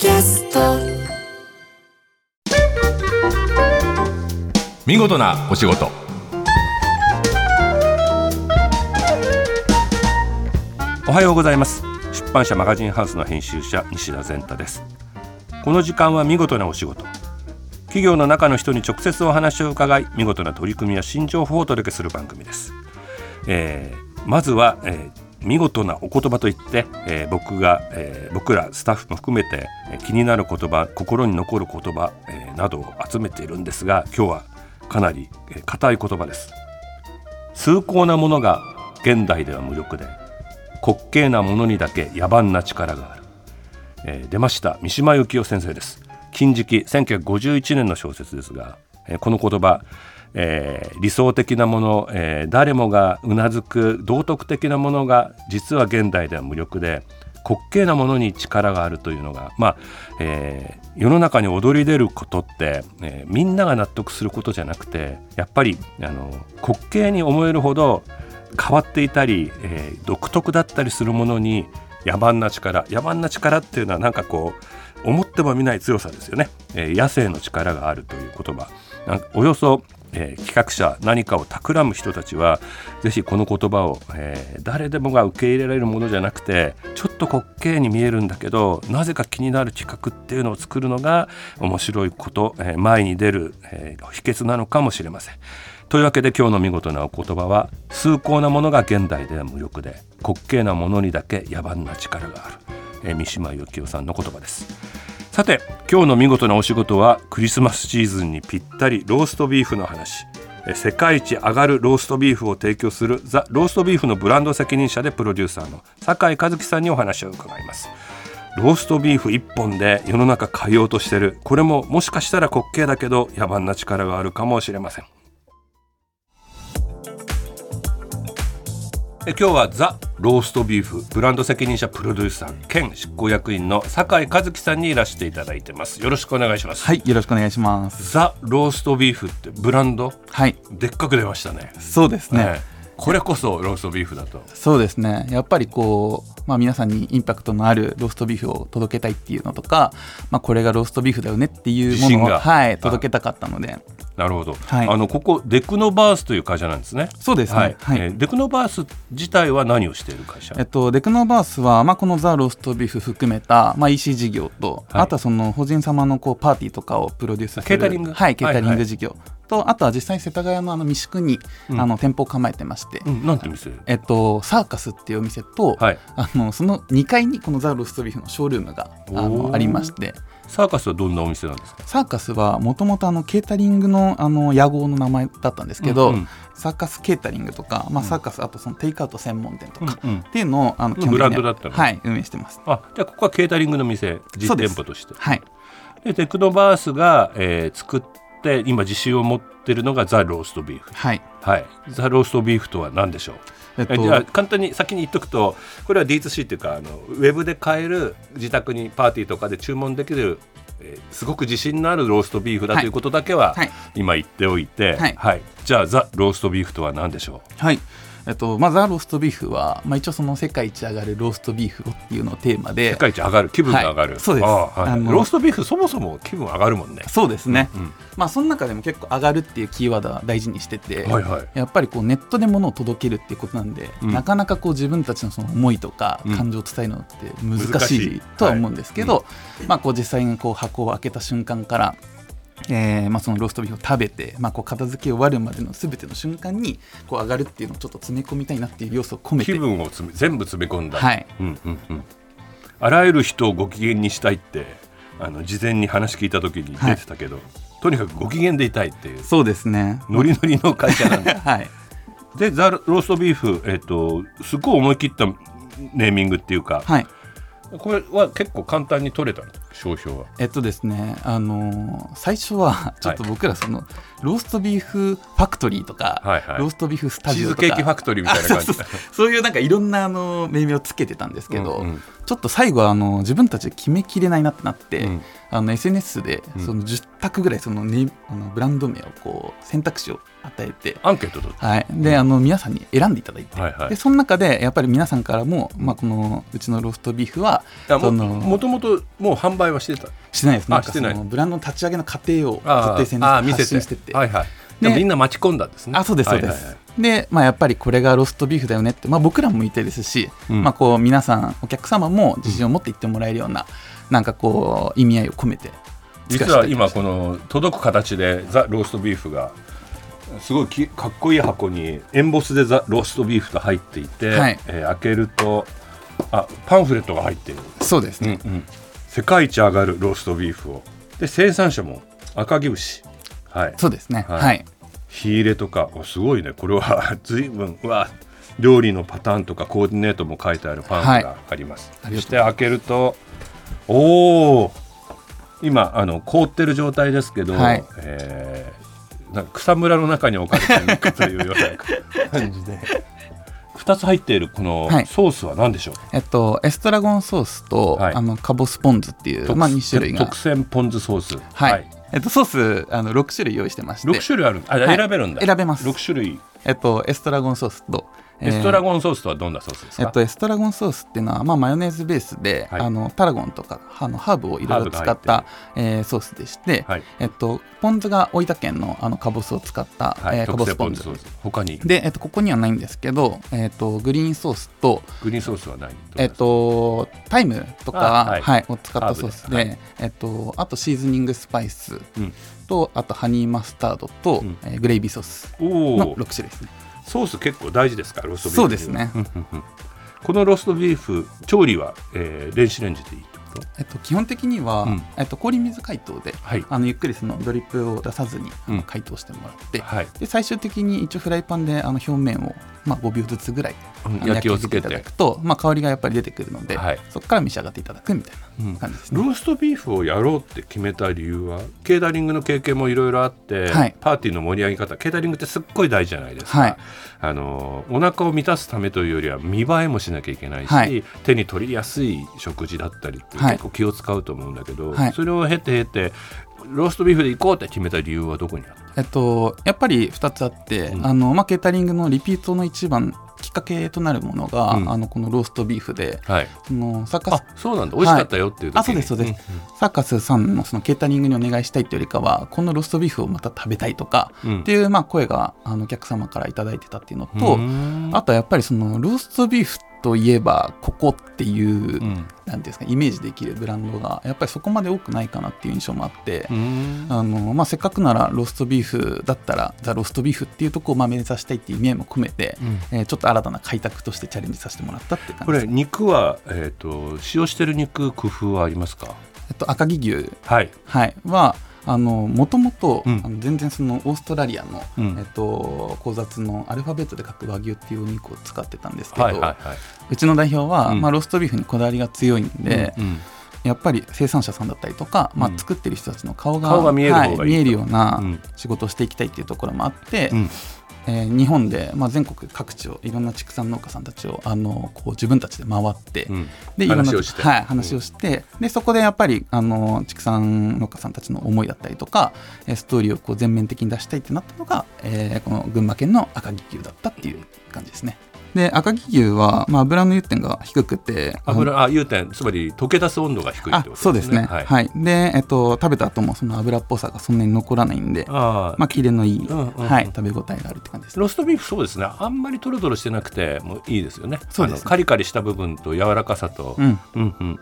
キャスト」見事なお仕事。おはようございます。出版社マガジンハウスの編集者西田善太です。この時間は見事なお仕事、企業の中の人に直接お話を伺い、見事な取り組みや新情報をお届けする番組です。まずは、見事なお言葉といって、僕らスタッフも含めて気になる言葉、心に残る言葉、などを集めているんですが、今日はかなり硬い言葉です。崇高なものが現代では無力で、滑稽なものにだけ野蛮な力がある。出ました、三島由紀夫先生です。近時期1951年の小説ですが、この言葉、理想的なもの、誰もがうなずく道徳的なものが実は現代では無力で、滑稽なものに力があるというのが、世の中に踊り出ることって、みんなが納得することじゃなくて、やっぱり滑稽に思えるほど変わっていたり、独特だったりするものに野蛮な力っていうのは、なんかこう思ってもみない強さですよね。野生の力があるという言葉、およそ、企画者、何かを企む人たちはぜひこの言葉を、誰でもが受け入れられるものじゃなくて、ちょっと滑稽に見えるんだけどなぜか気になる企画っていうのを作るのが面白いこと、前に出る、秘訣なのかもしれません。というわけで、今日の見事なお言葉は、崇高なものが現代では無力で、滑稽なものにだけ野蛮な力がある。三島由紀夫さんの言葉です。さて、今日の見事なお仕事は、クリスマスシーズンにぴったりローストビーフの話。世界一上がるローストビーフを提供するザ・ローストビーフのブランド責任者でプロデューサーの酒井和樹さんにお話を伺います。ローストビーフ1本で世の中変えようとしてる、これももしかしたら滑稽だけど野蛮な力があるかもしれません。今日はザ・ローストビーフブランド責任者プロデューサー兼執行役員の酒井和樹さんにいらしていただいてます。よろしくお願いします。はい、よろしくお願いします。ザ・ローストビーフってブランド、はい、でっかく出ましたね。そうですね、これこそローストビーフだと。そうですね、やっぱりこう、皆さんにインパクトのあるローストビーフを届けたいっていうのとか、これがローストビーフだよねっていうものを、届けたかったので。なるほど、ここデクノバースという会社なんですね。そうですね、デクノバース自体は何をしている会社？デクノバースは、このザ・ローストビーフ含めた、EC 事業と、あとはその法人様のこうパーティーとかをプロデュースするケータリング事業と、あとは実際世田谷の三宿に、店舗を構えてまして、なんて店？サーカスっていうお店と、その2階にこのザ・ローストビーフのショールームがありまして。サーカスはどんなお店なんですか？サーカスはもともとケータリングの、屋号の名前だったんですけど、サーカスケータリングとか、サーカス、あとそのテイクアウト専門店とかっていうのを、ブランドだったの、運営してます。じゃあここはケータリングの店、実店舗として。でテクノバースが、作って今自信を持っているのがザ・ローストビーフ。ザ・ローストビーフとは何でしょう？じゃあ簡単に先に言っとくと、これは D2C というか、ウェブで買える、自宅にパーティーとかで注文できる、すごく自信のあるローストビーフだ、ということだけは今言っておいて、じゃあザ・ローストビーフとは何でしょう？ザ・ローストビーフは、一応その世界一上がるローストビーフっていうのをテーマで。世界一上がる、気分が上がる、そうです。ローストビーフそもそも気分上がるもんね。そうですね、その中でも結構上がるっていうキーワードは大事にしてて、やっぱりこうネットで物を届けるっていうことなんで、なかなかこう自分たちのその思いとか感情を伝えるのって難しいとは思うんですけど、こう実際にこう箱を開けた瞬間からそのローストビーフを食べて、こう片付け終わるまでの全ての瞬間にこう上がるっていうのをちょっと詰め込みたいなっていう要素を込めて、気分を全部詰め込んだ、あらゆる人をご機嫌にしたいって、事前に話聞いた時に出てたけど、とにかくご機嫌でいたいっていう。そうですね、ノリノリの会社なんで、でザ・ローストビーフ、すごい思い切ったネーミングっていうか、これは結構簡単に取れたの？商標は。ですね、最初はちょっと僕らその、ローストビーフファクトリーとか、ローストビーフスタジオとかチーズケーキファクトリーみたいな感じ、そういうなんかいろんな命名をつけてたんですけど、ちょっと最後は自分たちで決めきれないなってなって、うん、SNS でその10択ぐらいその、ね、ブランド名をこう選択肢を与えてアンケートと、はい、で皆さんに選んでいただいて、はいはい、でその中でやっぱり皆さんからも、まあ、このうちのローストビーフはもともともう販売はしてたしてないです。なんかそのブランドの立ち上げの過程をずっと SNS で発信してて、はいはい、でみんな待ち込んだんですね。あ、そうですそうです、はいはいはい。でまあ、やっぱりこれがローストビーフだよねって、まあ、僕らも言いたいですし、うんまあ、こう皆さんお客様も自信を持って言ってもらえるような、うん、なんかこう意味合いを込めて実は今この届く形でザ・ローストビーフがすごいかっこいい箱にエンボスでザ・ローストビーフと入っていて、はい開けるとパンフレットが入っている。そうですね、うんうん、世界一上がるローストビーフをで生産者も赤城牛、はい、そうですね、はいはい火入れとかすごいね。これは随分料理のパターンとかコーディネートも書いてあるパンがあります、はい、そして開けると今凍ってる状態ですけど、はいなんか草むらの中に置かれているというような感じで2つ入っているこのソースは何でしょう、はいエストラゴンソースと、はい、カボスポン酢っていう、まあ、2種類が特選ポン酢ソースはい、はいソース6種類用意してまして6種類あるはい、選べるんだ。選べます。6種類、エストラゴンソースとエストラゴンソースとはどんなソースですか。エストラゴンソースっていうのは、まあ、マヨネーズベースで、はい、タラゴンとかハーブをいろいろ使った、ソースでして、はいポン酢が大分県の、カボスを使った、はいカボスポン酢ソース他にで、ここにはないんですけど、グリーンソースとグリーンソースはない、タイムとか、はいはい、を使ったソースで、はいあとシーズニングスパイスと、うん、あとハニーマスタードと、うんグレイビーソースの6種類ですね。ソース結構大事ですかローストビーフ。そうですねこのローストビーフ調理は、電子レンジでいいってこと、基本的には、うん氷水解凍で、はい、ゆっくりそのドリップを出さずに、うん、解凍してもらって、はい、で最終的に一応フライパンで表面を、まあ、5秒ずつぐらい、うん、焼きをつけていただくと、まあ、香りがやっぱり出てくるので、はい、そこから召し上がっていただくみたいな感じですね、うん、ローストビーフをやろうって決めた理由はケータリングの経験もいろいろあって、はい、パーティーの盛り上げ方ケータリングってすっごい大事じゃないですか、はい、お腹を満たすためというよりは見栄えもしなきゃいけないし、はい、手に取りやすい食事だったりって結構気を使うと思うんだけど、はい、それを経てローストビーフで行こうって決めた理由はどこにある？やっぱり2つあって、うんまあ、ケータリングのリピートの一番きっかけとなるものが、うん、このローストビーフで、はい、サーカスそうなんだ美味しかったよっていう時に、はい、そうですそうです、うんうん、サーカスさんのそのケータリングにお願いしたいというよりかはこのローストビーフをまた食べたいとかっていう、うんまあ、声がお客様からいただいてたっていうのと、うん、あとはやっぱりそのローストビーフといえばここっていう、うん、なんですかイメージできるブランドがやっぱりそこまで多くないかなっていう印象もあってまあ、せっかくならローストビーフだったらザ・ローストビーフっていうところをまあ目指したいっていう意味合いも込めて、うんちょっと新たな開拓としてチャレンジさせてもらったっていう感じです。これ肉は、使用してる肉工夫はありますか。赤城牛はい、はい、はもともと全然そのオーストラリアの、うん交雑のアルファベットで書く和牛っていうお肉を使ってたんですけど、はいはいはい、うちの代表は、うんまあ、ローストビーフにこだわりが強いんで、うんうん、やっぱり生産者さんだったりとか、まあ、作ってる人たちの顔が見える方がいいと、はい、見えるような仕事をしていきたいっていうところもあって、うん日本で、まあ、全国各地をいろんな畜産農家さんたちをこう自分たちで回って、うん、でいろんな話をして、はい、話をして、うん、でそこでやっぱり畜産農家さんたちの思いだったりとかストーリーをこう全面的に出したいってなったのが、この群馬県の赤城牛だったっていう感じですね。で赤城牛は、まあ、油の融点が低くて油融点つまり溶け出す温度が低いってことですね。そうですね、はいはいで食べた後もその油っぽさがそんなに残らないんでまあ、キレのいい、うんうんうんはい、食べ応えがあるって感じです、ね、ローストビーフそうですねあんまりトロトロしてなくてもいいですよね。そうですカリカリした部分と柔らかさと、うんうんうん、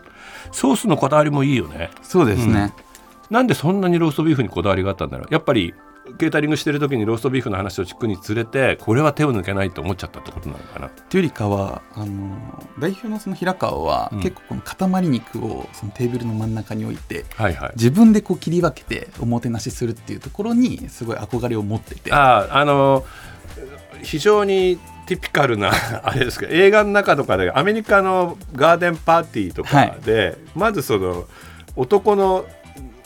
ソースのこだわりもいいよね。そうですね、うん、なんでそんなにローストビーフにこだわりがあったんだろう。やっぱりケータリングしてる時にローストビーフの話をチックに連れてこれは手を抜けないと思っちゃったってことなのかなっていうよりかは代表のその平川は、うん、結構この塊肉をそのテーブルの真ん中に置いて、はいはい、自分でこう切り分けておもてなしするっていうところにすごい憧れを持ってて非常にティピカルなあれですけど映画の中とかでアメリカのガーデンパーティーとかで、はい、まずその男の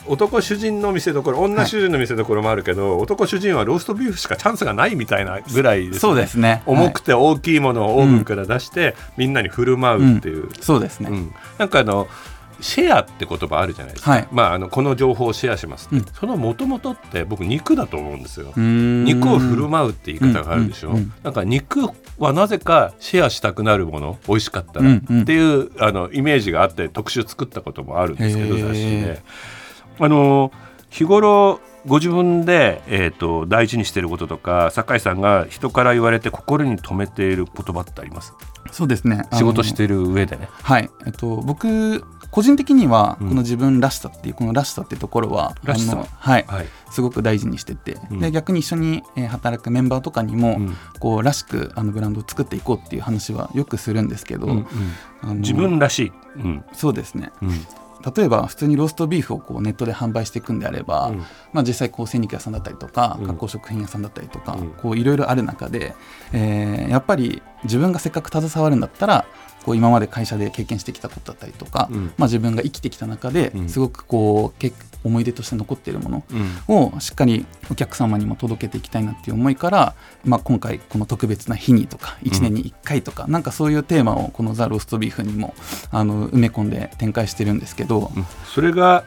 男主人の店どころ女主人の店どころもあるけど、はい、男主人はローストビーフしかチャンスがないみたいなぐらいですね。そうですね、重くて大きいものをオーブンから出して、はい、みんなに振る舞うっていう、うん、そうですね、うん、なんかシェアって言葉あるじゃないですか、はい、まあ、この情報をシェアします、うん、その元々って僕肉だと思うんですよ。肉を振る舞うって言い方があるでしょ、うんうんうん、なんか肉はなぜかシェアしたくなるもの、美味しかったらっていう、うんうん、イメージがあって特集作ったこともあるんですけど、雑誌で日頃ご自分で、大事にしていることとか、酒井さんが人から言われて心に留めている言葉ってあります？そうですね、仕事している上でね、はい、僕個人的にはこの自分らしさっていう、うん、このらしさってところははいはい、すごく大事にしてて、うん、で逆に一緒に働くメンバーとかにも、うん、こうらしくブランドを作っていこうっていう話はよくするんですけど、うんうん、自分らしい、うん、そうですね、うん、例えば普通にローストビーフをこうネットで販売していくんであれば、うん、まあ、実際こう精肉屋さんだったりとか加工食品屋さんだったりとかいろいろある中で、やっぱり自分がせっかく携わるんだったらこう今まで会社で経験してきたことだったりとか、うん、まあ、自分が生きてきた中ですごくこう、思い出として残っているものをしっかりお客様にも届けていきたいなっていう思いから、まあ、今回この特別な日にとか1年に1回とか、うん、なんかそういうテーマをこのザ・ローストビーフにも埋め込んで展開してるんですけど、うん、それが、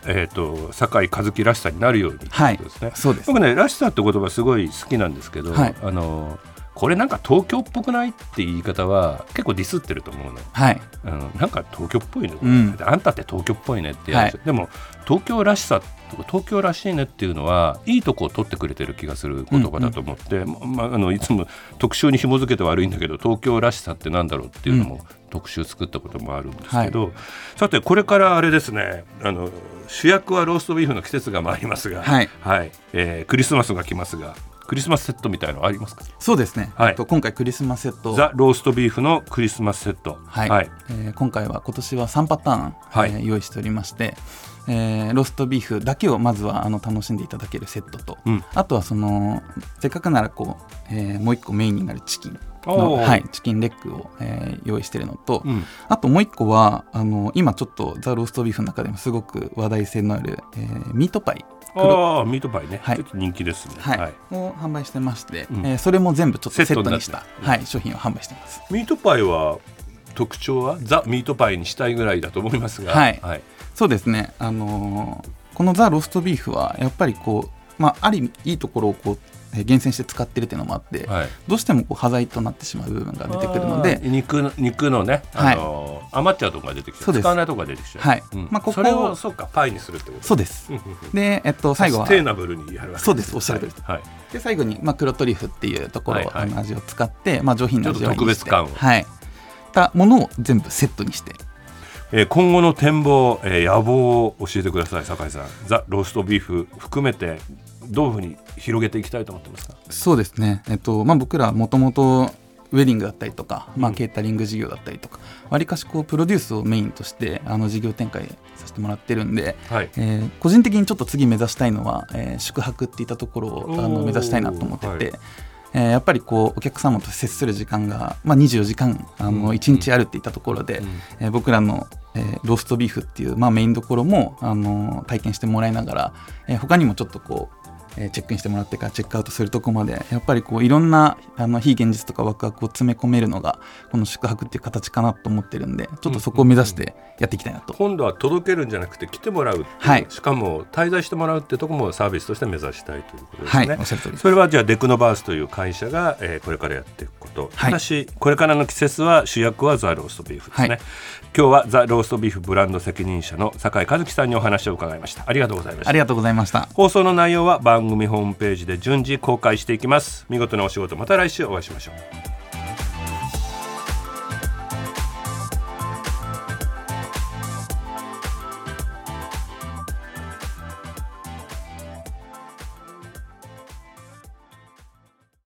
酒井一樹らしさになるようにということですね。はい、そうです。僕ね、らしさって言葉すごい好きなんですけど、はい、これなんか東京っぽくないって言い方は結構ディスってると思うの、はい、なんか東京っぽいね、うん、あんたって東京っぽいねってやつ、はい、でも東京らしさとか東京らしいねっていうのはいいとこを取ってくれてる気がする言葉だと思って、うんうん、まあ、いつも特集に紐づけて悪いんだけど東京らしさってなんだろうっていうのも特集作ったこともあるんですけど、うん、はい、さてこれからあれですね、主役はローストビーフの季節が回りますが、はいはい、クリスマスが来ますが、クリスマスセットみたいなのありますか？そうですね、はい、今回クリスマスセット、ザ・ローストビーフのクリスマスセット、はいはい、今年は3パターン、はい、用意しておりまして、ローストビーフだけをまずは楽しんでいただけるセットと、うん、あとはせっかくならもう一個メインになるチキンの、はい、チキンレッグを、用意しているのと、うん、あともう一個は今ちょっとザ・ローストビーフの中でもすごく話題性のある、ミートパイ、ミートパイね、はい、ちょっと人気ですね、はいはい、を販売してまして、うん、それも全部ちょっとセットにした、はい、商品を販売してます。ミートパイは特徴はザ・ミートパイにしたいぐらいだと思いますが、はいはい、そうですね、このザ・ローストビーフはやっぱりまあ、ある意味いいところを厳選して使ってるっていうのもあって、はい、どうしても端材となってしまう部分が出てくるので、肉のね、はい、余っちゃうところが出てきちゃう、使わないところが出てきちゃう、はい、うん、まあ、それをそうかパイにするってこと。そうです。で、最後はサステイナブルにやるわけです。そうです、おっしゃる通りです、はいはい。で最後に、まあ、黒トリュフっていうところを、はいはい、味を使って、まあ、上品な味わいにして特別感を、はい、たものを全部セットにして、今後の展望、野望を教えてください。酒井さん、ザ・ローストビーフ含めてどういうふうに広げていきたいと思ってますか？そうですね、まあ、僕らもともとウェディングだったりとか、まあ、ケータリング事業だったりとか、わりかしプロデュースをメインとして事業展開させてもらってるんで、はい、個人的にちょっと次目指したいのは、宿泊っていったところを目指したいなと思ってて、はい、やっぱりお客様と接する時間が、まあ、24時間1日あるっていったところで、うんうん、僕らのローストビーフっていう、まあ、メインどころも体験してもらいながら、他にもちょっとチェックインしてもらってからチェックアウトするとこまでやっぱりいろんな非現実とかワクワクを詰め込めるのがこの宿泊っていう形かなと思ってるんで、ちょっとそこを目指してやっていきたいなと、うんうんうん、今度は届けるんじゃなくて来てもらうっていう、はい、しかも滞在してもらうっていうところもサービスとして目指したいということですね、はい、おっしゃる通りです。それはじゃあデクノバースという会社がこれからやっていくこと、はい、私これからの季節は主役はザ・ローストビーフですね、はい、今日はザ・ローストビーフブランド責任者の酒井一樹さんにお話を伺いました。ありがとうございました。ありがとうございました。放送の内容は番組ホームページで順次公開していきます。見事なお仕事、また来週お会いしましょう。